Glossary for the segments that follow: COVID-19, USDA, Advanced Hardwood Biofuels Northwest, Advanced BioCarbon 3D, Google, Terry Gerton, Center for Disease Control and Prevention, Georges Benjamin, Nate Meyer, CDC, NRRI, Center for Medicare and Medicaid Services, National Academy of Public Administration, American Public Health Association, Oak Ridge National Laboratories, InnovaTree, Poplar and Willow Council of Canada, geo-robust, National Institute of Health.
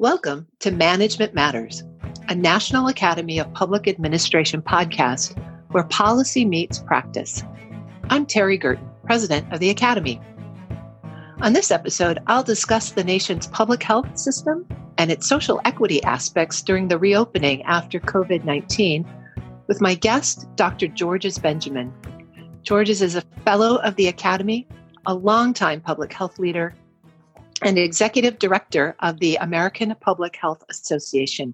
Welcome to Management Matters, a National Academy of Public Administration podcast where policy meets practice. I'm Terry Gerton, president of the Academy. On this episode, I'll discuss the nation's public health system and its social equity aspects during the reopening after COVID-19 with my guest, Dr. Georges Benjamin. Georges is a fellow of the Academy, a longtime public health leader, and executive director of the American Public Health Association.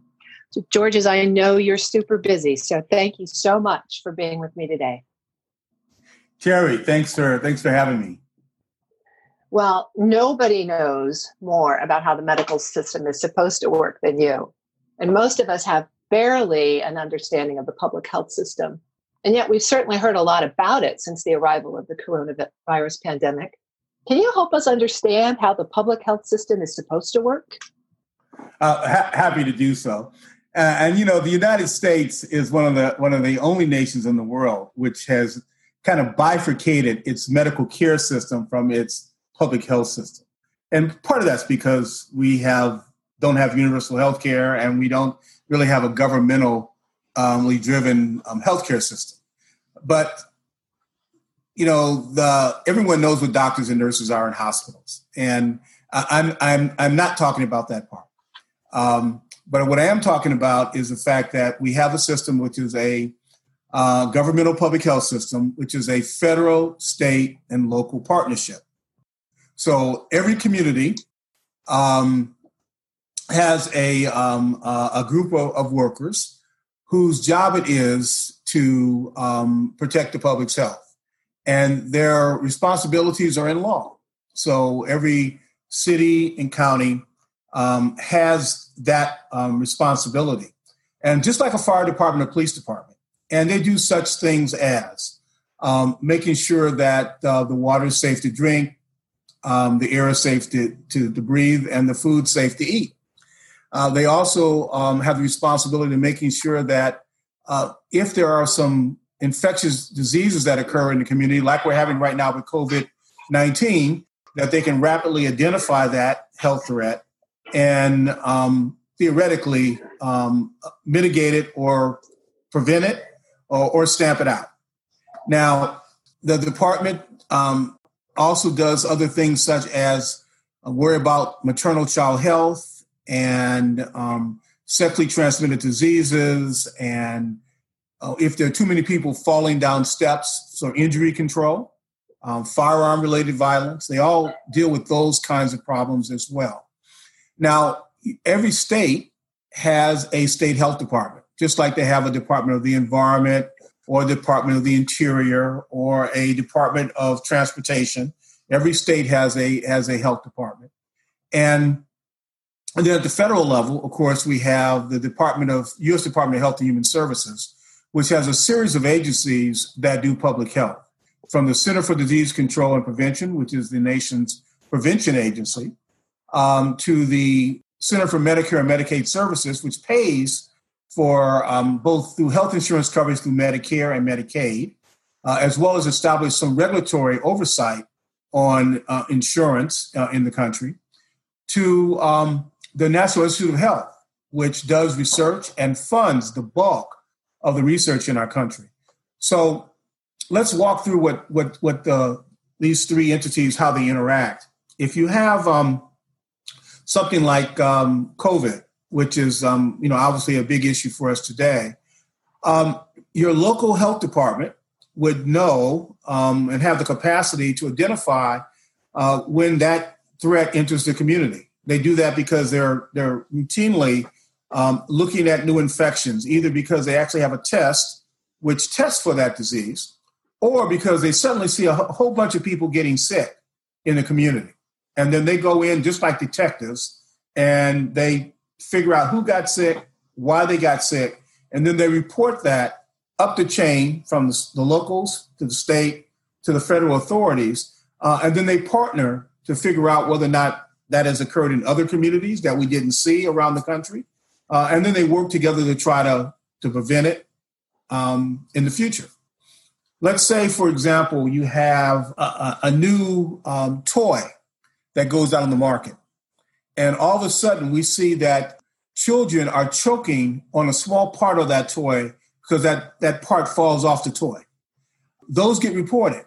So, Georges, I know you're super busy, so thank you so much for being with me today. Terry, thanks for having me. Well, nobody knows more about how the medical system is supposed to work than you. And most of us have barely an understanding of the public health system. And yet we've certainly heard a lot about it since the arrival of the coronavirus pandemic. Can you help us understand how the public health system is supposed to work? Happy to do so. And you know, the United States is one of the only nations in the world which has kind of bifurcated its medical care system from its public health system. And part of that's because we don't have universal health care, and we don't really have a governmentally driven healthcare system. But you know, everyone knows what doctors and nurses are in hospitals, and I'm not talking about that part. But what I am talking about is the fact that we have a system which is a governmental public health system, which is a federal, state, and local partnership. So every community has a group of workers whose job it is to protect the public's health. And their responsibilities are in law. So every city and county has that responsibility. And just like a fire department or police department, and they do such things as making sure that the water is safe to drink, the air is safe to breathe, and the food safe to eat. They also have the responsibility of making sure that if there are some infectious diseases that occur in the community, like we're having right now with COVID-19, that they can rapidly identify that health threat and theoretically mitigate it or prevent it or stamp it out. Now, the department also does other things such as worry about maternal child health and sexually transmitted diseases, and if there are too many people falling down steps, so injury control, firearm-related violence, they all deal with those kinds of problems as well. Now, every state has a state health department, just like they have a Department of the Environment or a Department of the Interior or a Department of Transportation. Every state has a health department. And then at the federal level, of course, we have the U.S. Department of Health and Human Services, which has a series of agencies that do public health, from the Center for Disease Control and Prevention, which is the nation's prevention agency, to the Center for Medicare and Medicaid Services, which pays for both through health insurance coverage through Medicare and Medicaid, as well as establish some regulatory oversight on insurance in the country, to the National Institute of Health, which does research and funds the bulk of the research in our country. So let's walk through what these three entities, how they interact. If you have something like COVID, which is you know, obviously a big issue for us today, your local health department would know and have the capacity to identify when that threat enters the community. They do that because they're routinely looking at new infections, either because they actually have a test which tests for that disease, or because they suddenly see a whole bunch of people getting sick in the community. And then they go in just like detectives, and they figure out who got sick, why they got sick, and then they report that up the chain from the locals to the state to the federal authorities, and then they partner to figure out whether or not that has occurred in other communities that we didn't see around the country. And then they work together to try to prevent it in the future. Let's say, for example, you have a new toy that goes out on the market. And all of a sudden, we see that children are choking on a small part of that toy because that part falls off the toy. Those get reported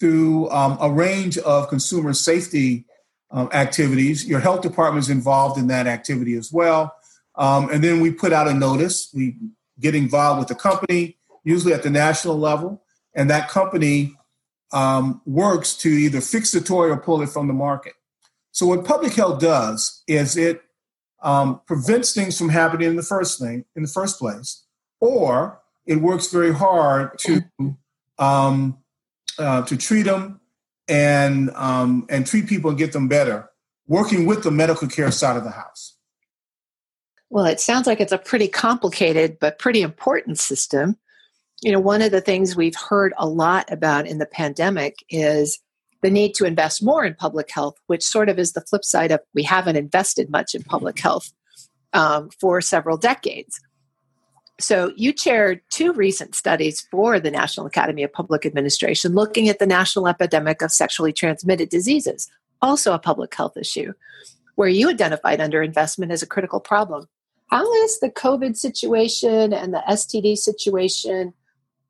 through a range of consumer safety activities. Your health department is involved in that activity as well. And then we put out a notice. We get involved with the company, usually at the national level, and that company works to either fix the toy or pull it from the market. So what public health does is it prevents things from happening in the first place, or it works very hard to treat them and treat people and get them better, working with the medical care side of the house. Well, it sounds like it's a pretty complicated but pretty important system. You know, one of the things we've heard a lot about in the pandemic is the need to invest more in public health, which sort of is the flip side of we haven't invested much in public health for several decades. So you chaired two recent studies for the National Academy of Public Administration looking at the national epidemic of sexually transmitted diseases, also a public health issue, where you identified underinvestment as a critical problem. How is the COVID situation and the STD situation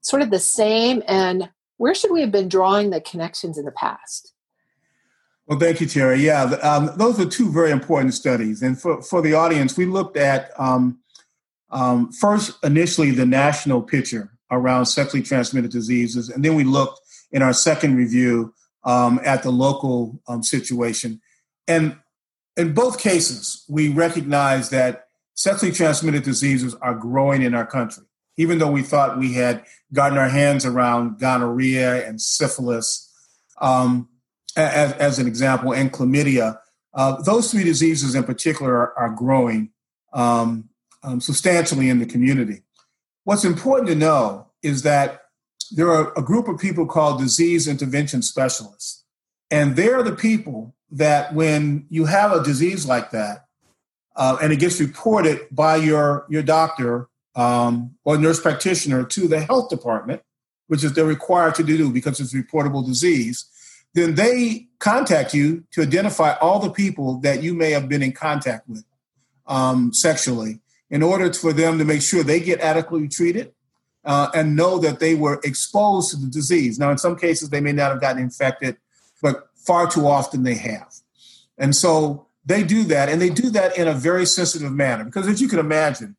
sort of the same, and where should we have been drawing the connections in the past? Well, thank you, Terry. Yeah, those are two very important studies. And for the audience, we looked at first, initially, the national picture around sexually transmitted diseases. And then we looked in our second review at the local situation. And in both cases, we recognize that sexually transmitted diseases are growing in our country. Even though we thought we had gotten our hands around gonorrhea and syphilis, as an example, and chlamydia, those three diseases in particular are growing substantially in the community. What's important to know is that there are a group of people called disease intervention specialists, and they're the people that when you have a disease like that, and it gets reported by your doctor or nurse practitioner to the health department, which is they're required to do because it's a reportable disease, then they contact you to identify all the people that you may have been in contact with sexually in order for them to make sure they get adequately treated and know that they were exposed to the disease. Now, in some cases, they may not have gotten infected, but far too often they have. And so they do that, and they do that in a very sensitive manner because, as you can imagine,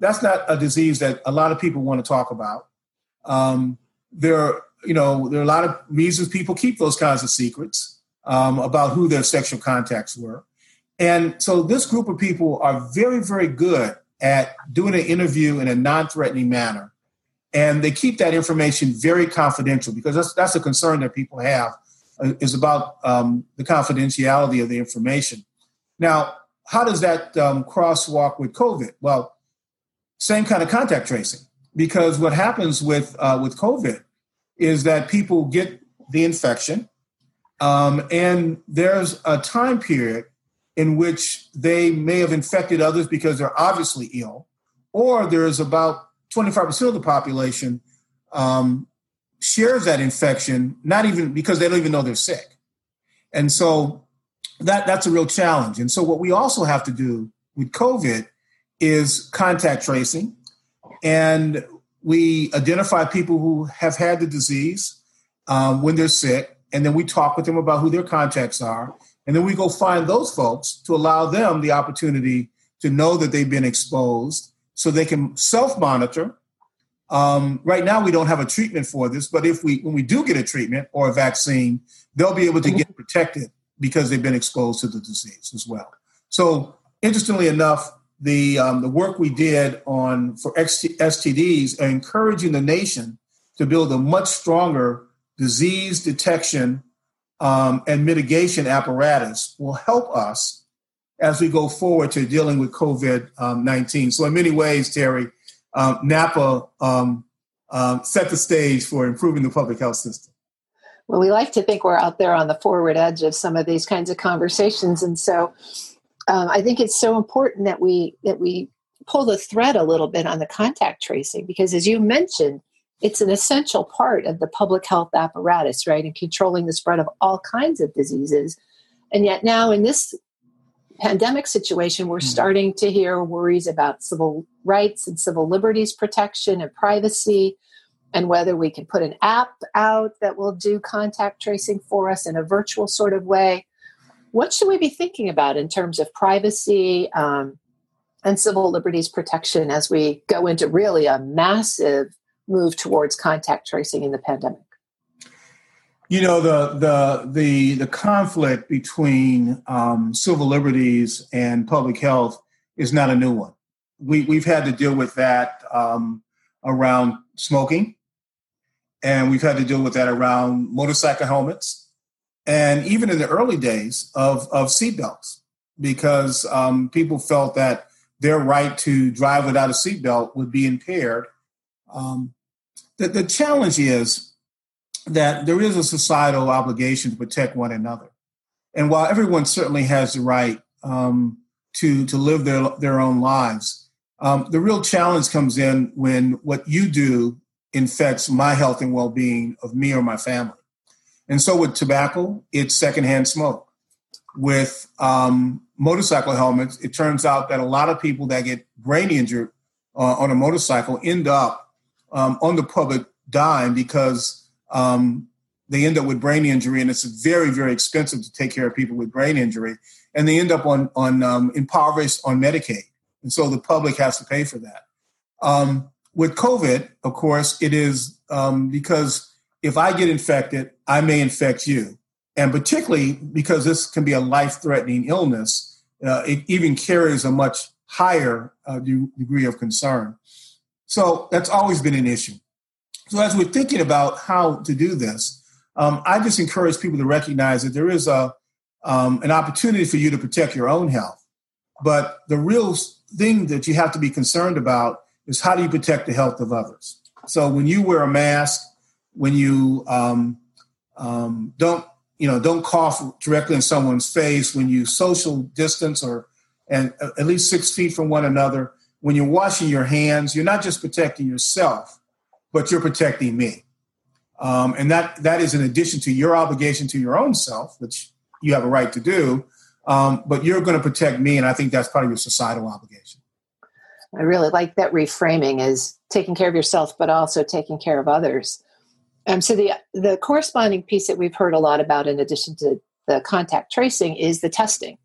that's not a disease that a lot of people want to talk about. There are a lot of reasons people keep those kinds of secrets about who their sexual contacts were. And so this group of people are very, very good at doing an interview in a non-threatening manner. And they keep that information very confidential because that's a concern that people have is about the confidentiality of the information. Now, how does that crosswalk with COVID? Well, same kind of contact tracing, because what happens with COVID is that people get the infection and there's a time period in which they may have infected others because they're obviously ill, or there's about 25% of the population shares that infection, not even because they don't even know they're sick. And so that's a real challenge. And so what we also have to do with COVID is contact tracing. And we identify people who have had the disease when they're sick. And then we talk with them about who their contacts are. And then we go find those folks to allow them the opportunity to know that they've been exposed so they can self-monitor. Right now, we don't have a treatment for this. But when we do get a treatment or a vaccine, they'll be able to get protected because they've been exposed to the disease as well. So interestingly enough, the work we did for STDs are encouraging the nation to build a much stronger disease detection and mitigation apparatus will help us as we go forward to dealing with COVID-19. So in many ways, Terry, NAPA set the stage for improving the public health system. Well, we like to think we're out there on the forward edge of some of these kinds of conversations. And so I think it's so important that we pull the thread a little bit on the contact tracing, because as you mentioned, it's an essential part of the public health apparatus, right, in controlling the spread of all kinds of diseases. And yet now in this pandemic situation, we're starting to hear worries about civil rights and civil liberties protection and privacy, and whether we can put an app out that will do contact tracing for us in a virtual sort of way. What should we be thinking about in terms of privacy and civil liberties protection as we go into really a massive move towards contact tracing in the pandemic? You know, the conflict between civil liberties and public health is not a new one. We've had to deal with that around smoking, and we've had to deal with that around motorcycle helmets, and even in the early days of seatbelts, because people felt that their right to drive without a seatbelt would be impaired. The challenge is that there is a societal obligation to protect one another. And while everyone certainly has the right to live their own lives, the real challenge comes in when what you do infects my health and well-being of me or my family. And so with tobacco, it's secondhand smoke. With motorcycle helmets, it turns out that a lot of people that get brain injured on a motorcycle end up on the public dime because they end up with brain injury, and it's very, very expensive to take care of people with brain injury. And they end up on impoverished on Medicaid. And so the public has to pay for that. With COVID, of course, it is because if I get infected, I may infect you. And particularly because this can be a life-threatening illness, it even carries a much higher degree of concern. So that's always been an issue. So as we're thinking about how to do this, I just encourage people to recognize that there is an opportunity for you to protect your own health. But the real thing that you have to be concerned about is how do you protect the health of others? So when you wear a mask, when you don't cough directly in someone's face, when you social distance and at least 6 feet from one another, when you're washing your hands, you're not just protecting yourself, but you're protecting me. And that is in addition to your obligation to your own self, which you have a right to do, but you're going to protect me, and I think that's part of your societal obligation. I really like that reframing as taking care of yourself, but also taking care of others. So the corresponding piece that we've heard a lot about in addition to the contact tracing is the testing.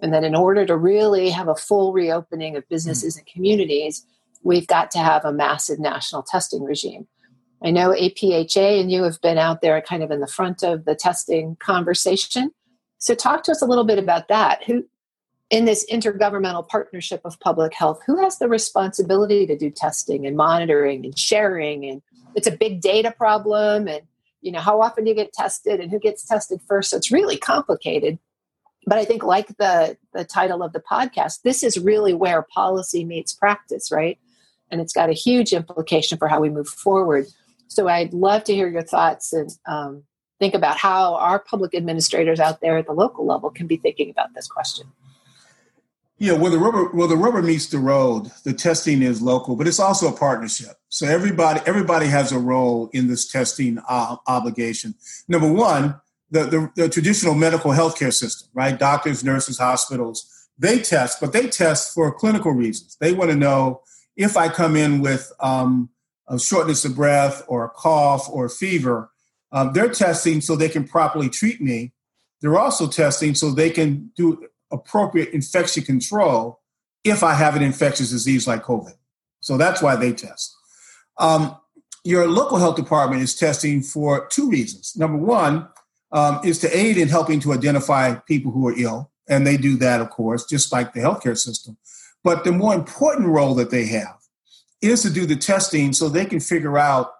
And that in order to really have a full reopening of businesses and communities, we've got to have a massive national testing regime. I know APHA and you have been out there kind of in the front of the testing conversation. So talk to us a little bit about that. Who, in this intergovernmental partnership of public health, who has the responsibility to do testing and monitoring and sharing? And it's a big data problem. And, you know, how often do you get tested and who gets tested first? So it's really complicated. But I think like the title of the podcast, this is really where policy meets practice, right? And it's got a huge implication for how we move forward. So I'd love to hear your thoughts and think about how our public administrators out there at the local level can be thinking about this question. Yeah, where the rubber meets the road, the testing is local, but it's also a partnership. So everybody has a role in this testing obligation. Number one, the traditional medical healthcare system, right? Doctors, nurses, hospitals, they test, but they test for clinical reasons. They want to know if I come in with a shortness of breath or a cough or a fever, they're testing so they can properly treat me. They're also testing so they can do appropriate infection control if I have an infectious disease like COVID. So that's why they test. Your local health department is testing for two reasons. Number one is to aid in helping to identify people who are ill. And they do that, of course, just like the healthcare system. But the more important role that they have is to do the testing so they can figure out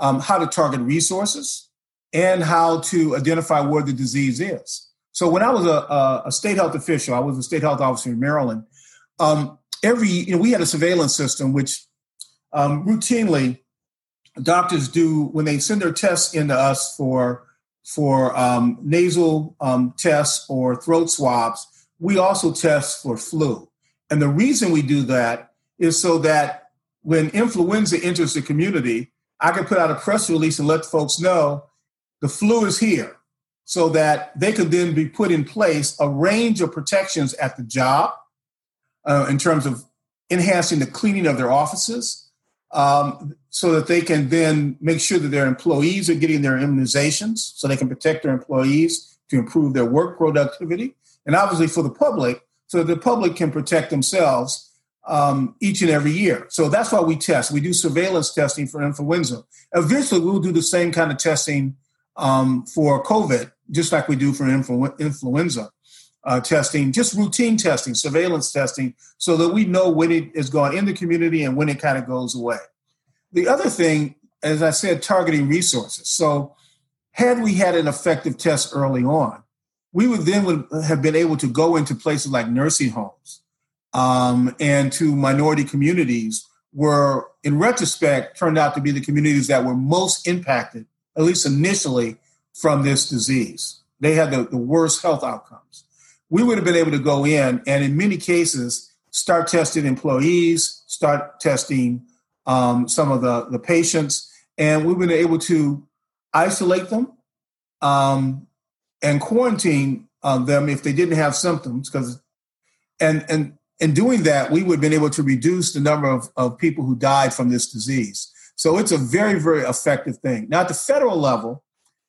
how to target resources and how to identify where the disease is. So when I was a state health official, I was a state health officer in Maryland. We had a surveillance system, which routinely doctors do when they send their tests into us for nasal tests or throat swabs. We also test for flu. And the reason we do that is so that when influenza enters the community, I can put out a press release and let folks know the flu is here. so that they could then be put in place a range of protections at the job in terms of enhancing the cleaning of their offices so that they can then make sure that their employees are getting their immunizations so they can protect their employees to improve their work productivity. And obviously for the public, so the public can protect themselves each and every year. So that's why we test. We do surveillance testing for influenza. Eventually, we'll do the same kind of testing for COVID, just like we do for influenza testing, just routine testing, surveillance testing, so that we know when it is gone in the community and when it kind of goes away. The other thing, as I said, targeting resources. So had we had an effective test early on, we would then have been able to go into places like nursing homes and to minority communities were, in retrospect, turned out to be the communities that were most impacted, at least initially, from this disease. They had the worst health outcomes. We would have been able to go in and, in many cases, start testing employees, start testing some of the patients, and we've been able to isolate them, and quarantine them if they didn't have symptoms. Because, and in doing that, we would have been able to reduce the number of people who died from this disease. So it's a very, very effective thing. Now, at the federal level,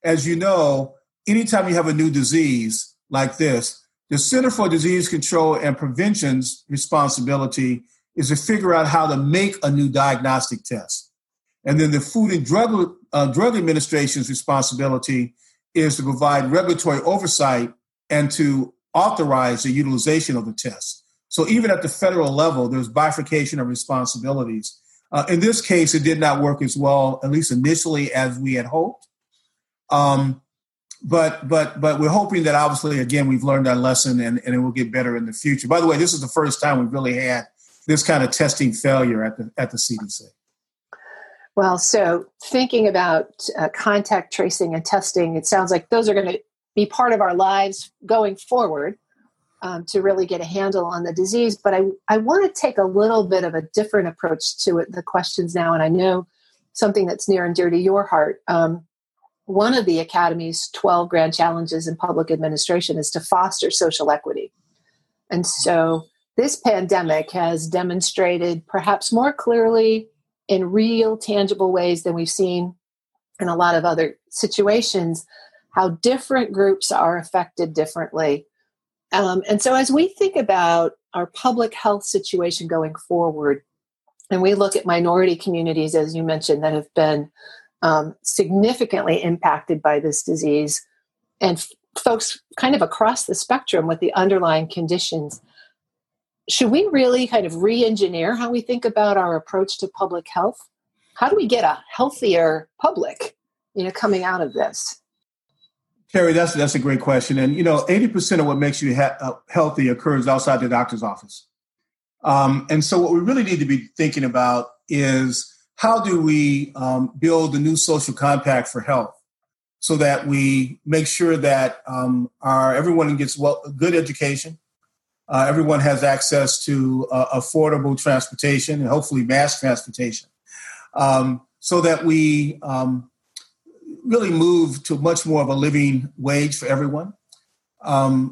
as you know, anytime you have a new disease like this, the Center for Disease Control and Prevention's responsibility is to figure out how to make a new diagnostic test. And then the Food and Drug Administration's responsibility is to provide regulatory oversight and to authorize the utilization of the test. So even at the federal level, there's bifurcation of responsibilities. In this case, it did not work as well, at least initially, as we had hoped. But we're hoping that, obviously, again, we've learned our lesson and it will get better in the future. By the way, this is the first time we've really had this kind of testing failure at the CDC. Well, so thinking about contact tracing and testing, it sounds like those are going to be part of our lives going forward to really get a handle on the disease. But I want to take a little bit of a different approach to it, the questions now, and I know something that's near and dear to your heart. One of the Academy's 12 grand challenges in public administration is to foster social equity. And so this pandemic has demonstrated perhaps more clearly in real, tangible ways than we've seen in a lot of other situations, how different groups are affected differently. And so as we think about our public health situation going forward, and we look at minority communities, as you mentioned, that have been significantly impacted by this disease, and folks kind of across the spectrum with the underlying conditions, should we really kind of re-engineer how we think about our approach to public health? How do we get a healthier public, coming out of this? Terry, that's a great question. And, 80% of what makes you healthy occurs outside the doctor's office. And so what we really need to be thinking about is how do we build a new social compact for health so that we make sure that everyone gets good education, everyone has access to affordable transportation and hopefully mass transportation so that we really move to much more of a living wage for everyone.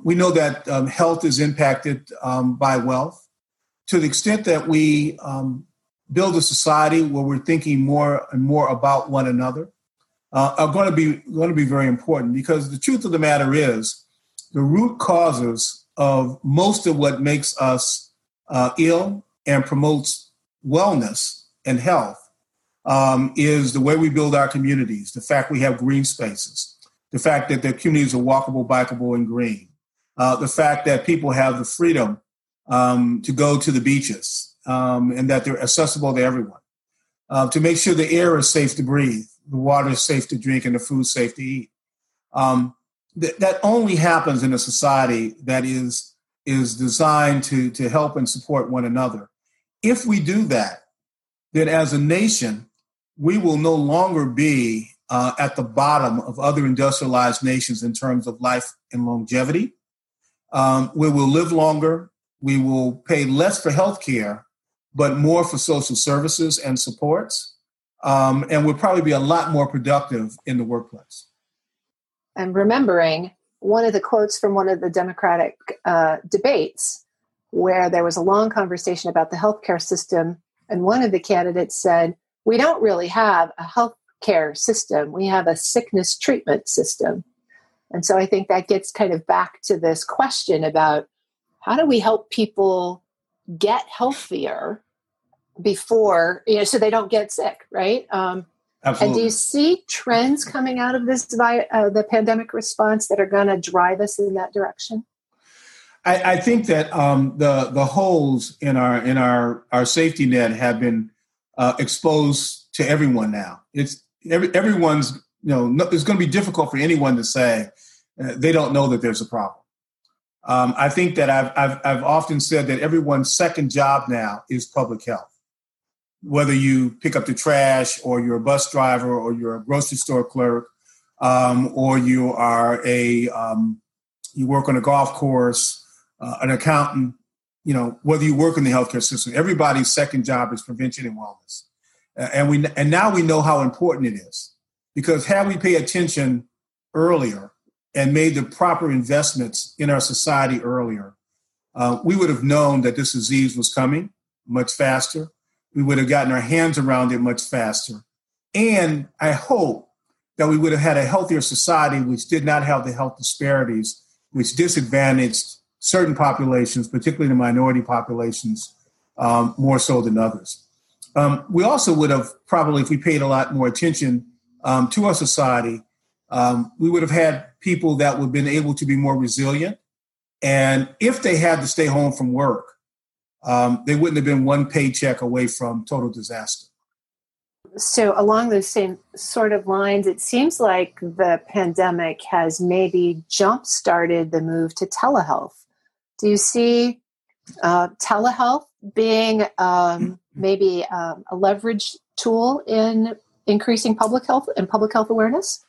We know that health is impacted by wealth. To the extent that we build a society where we're thinking more and more about one another are going to be very important, because the truth of the matter is the root causes of most of what makes us ill and promotes wellness and health is the way we build our communities, the fact we have green spaces, the fact that their communities are walkable, bikeable, and green, the fact that people have the freedom to go to the beaches and that they're accessible to everyone, to make sure the air is safe to breathe, the water is safe to drink, and the food is safe to eat. That only happens in a society that is designed to help and support one another. If we do that, then as a nation, we will no longer be at the bottom of other industrialized nations in terms of life and longevity. We will live longer. We will pay less for healthcare, but more for social services and supports. And we'll probably be a lot more productive in the workplace. I'm remembering one of the quotes from one of the Democratic debates where there was a long conversation about the healthcare system. And one of the candidates said, we don't really have a healthcare system. We have a sickness treatment system. And so I think that gets kind of back to this question about how do we help people get healthier before, you know, so they don't get sick, right? Absolutely. And do you see trends coming out of this, the pandemic response that are going to drive us in that direction? I think that the holes in our safety net have been exposed to everyone now. It's everyone's, you know, it's going to be difficult for anyone to say they don't know that there's a problem. I think that I've often said that everyone's second job now is public health. Whether you pick up the trash or you're a bus driver or you're a grocery store clerk or you are you work on a golf course, an accountant, you know, whether you work in the healthcare system, everybody's second job is prevention and wellness. And now we know how important it is, because had we paid attention earlier and made the proper investments in our society earlier, we would have known that this disease was coming much faster. We would have gotten our hands around it much faster. And I hope that we would have had a healthier society, which did not have the health disparities, which disadvantaged certain populations, particularly the minority populations, more so than others. We also would have probably, if we paid a lot more attention to our society, we would have had people that would have been able to be more resilient. And if they had to stay home from work, they wouldn't have been one paycheck away from total disaster. So along those same sort of lines, it seems like the pandemic has maybe jump-started the move to telehealth. Do you see telehealth being maybe a leverage tool in increasing public health and public health awareness?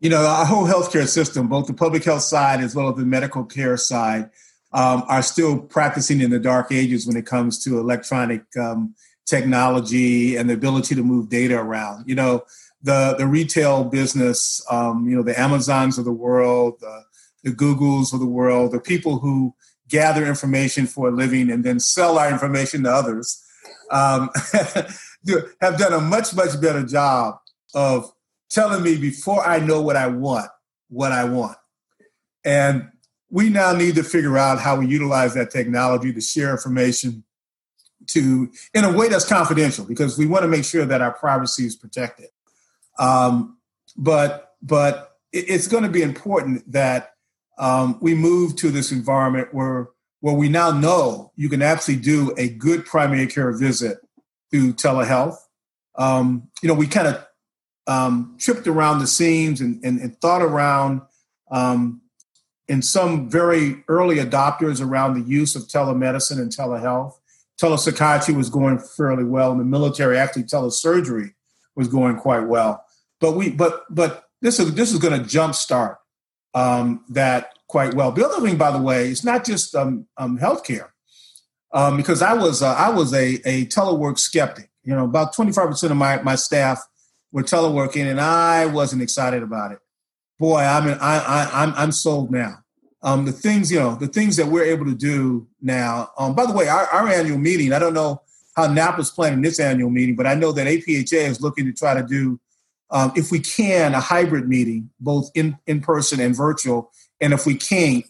You know, our whole healthcare system, both the public health side as well as the medical care side, are still practicing in the dark ages when it comes to electronic technology and the ability to move data around. You know, the retail business, you know, the Amazons of the world, the Googles of the world, the people who gather information for a living and then sell our information to others, have done a much, much better job of telling me before I know what I want. And we now need to figure out how we utilize that technology to share information in a way that's confidential, because we want to make sure that our privacy is protected. But it's going to be important that we move to this environment where we now know you can actually do a good primary care visit through telehealth. You know, we kind of tripped around the seams and thought around in some very early adopters around the use of telemedicine and telehealth. Telepsychiatry was going fairly well. In the military, actually, telesurgery was going quite well. But this is going to jumpstart that quite well. The other thing, by the way, it's not just healthcare, because I was a telework skeptic. You know, about 25% of my staff were teleworking, and I wasn't excited about it. Boy, I'm sold now. The things that we're able to do now. By the way, our annual meeting, I don't know how NAPA's planning this annual meeting, but I know that APHA is looking to try to do, if we can, a hybrid meeting, both in person and virtual. And if we can't,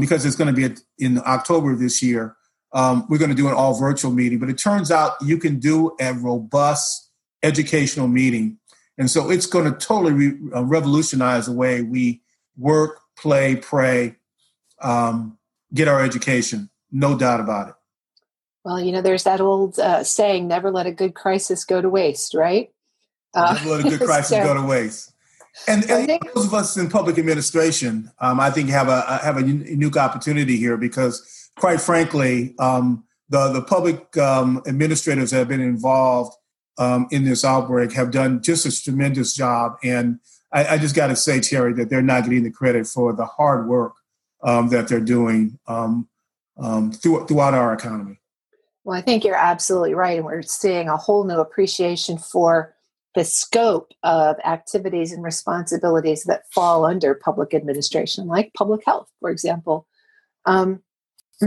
because it's going to be in October of this year, we're going to do an all virtual meeting. But it turns out you can do a robust educational meeting. And so it's going to totally revolutionize the way we work, play, pray, get our education. No doubt about it. Well, you know, there's that old saying, never let a good crisis go to waste, right? Never let a good crisis go to waste. And those of us in public administration, I think, have a unique opportunity here, because, quite frankly, the public administrators that have been involved in this outbreak have done just a tremendous job. And I just got to say, Terry, that they're not getting the credit for the hard work that they're doing throughout our economy. Well, I think you're absolutely right. And we're seeing a whole new appreciation for the scope of activities and responsibilities that fall under public administration, like public health, for example. And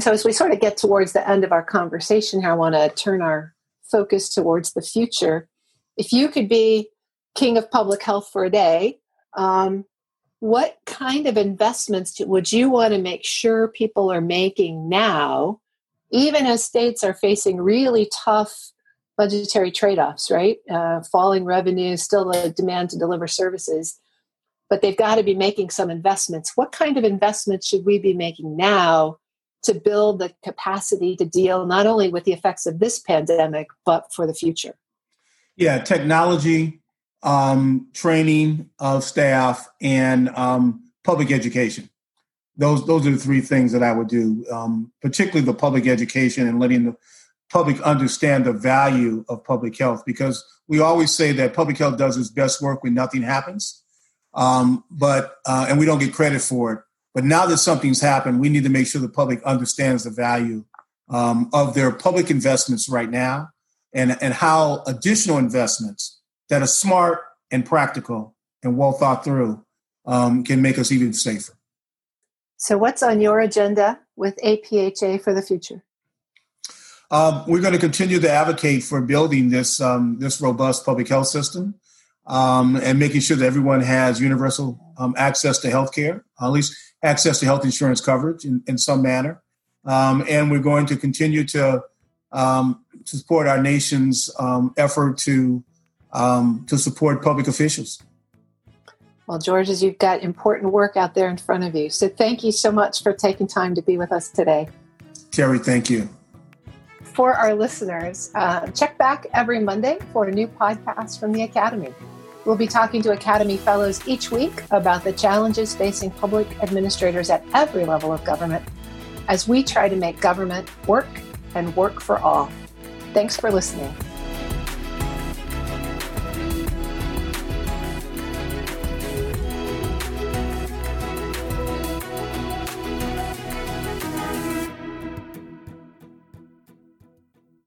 so as we sort of get towards the end of our conversation here, I want to turn our focus towards the future. If you could be king of public health for a day, what kind of investments would you want to make sure people are making now, even as states are facing really tough budgetary trade-offs, right? Falling revenue, still a demand to deliver services, but they've got to be making some investments. What kind of investments should we be making now to build the capacity to deal not only with the effects of this pandemic, but for the future? Yeah, technology, training of staff, and public education. Those are the three things that I would do, particularly the public education and letting the public understand the value of public health, because we always say that public health does its best work when nothing happens, and we don't get credit for it. But now that something's happened, we need to make sure the public understands the value of their public investments right now, and how additional investments that are smart and practical and well thought through can make us even safer. So what's on your agenda with APHA for the future? We're going to continue to advocate for building this this robust public health system and making sure that everyone has universal access to health care, at least access to health insurance coverage in some manner. And we're going to continue to support our nation's effort to support public officials. Well, Georges, you've got important work out there in front of you. So thank you so much for taking time to be with us today. Terry, thank you. For our listeners, check back every Monday for a new podcast from the Academy. We'll be talking to Academy Fellows each week about the challenges facing public administrators at every level of government as we try to make government work and work for all. Thanks for listening.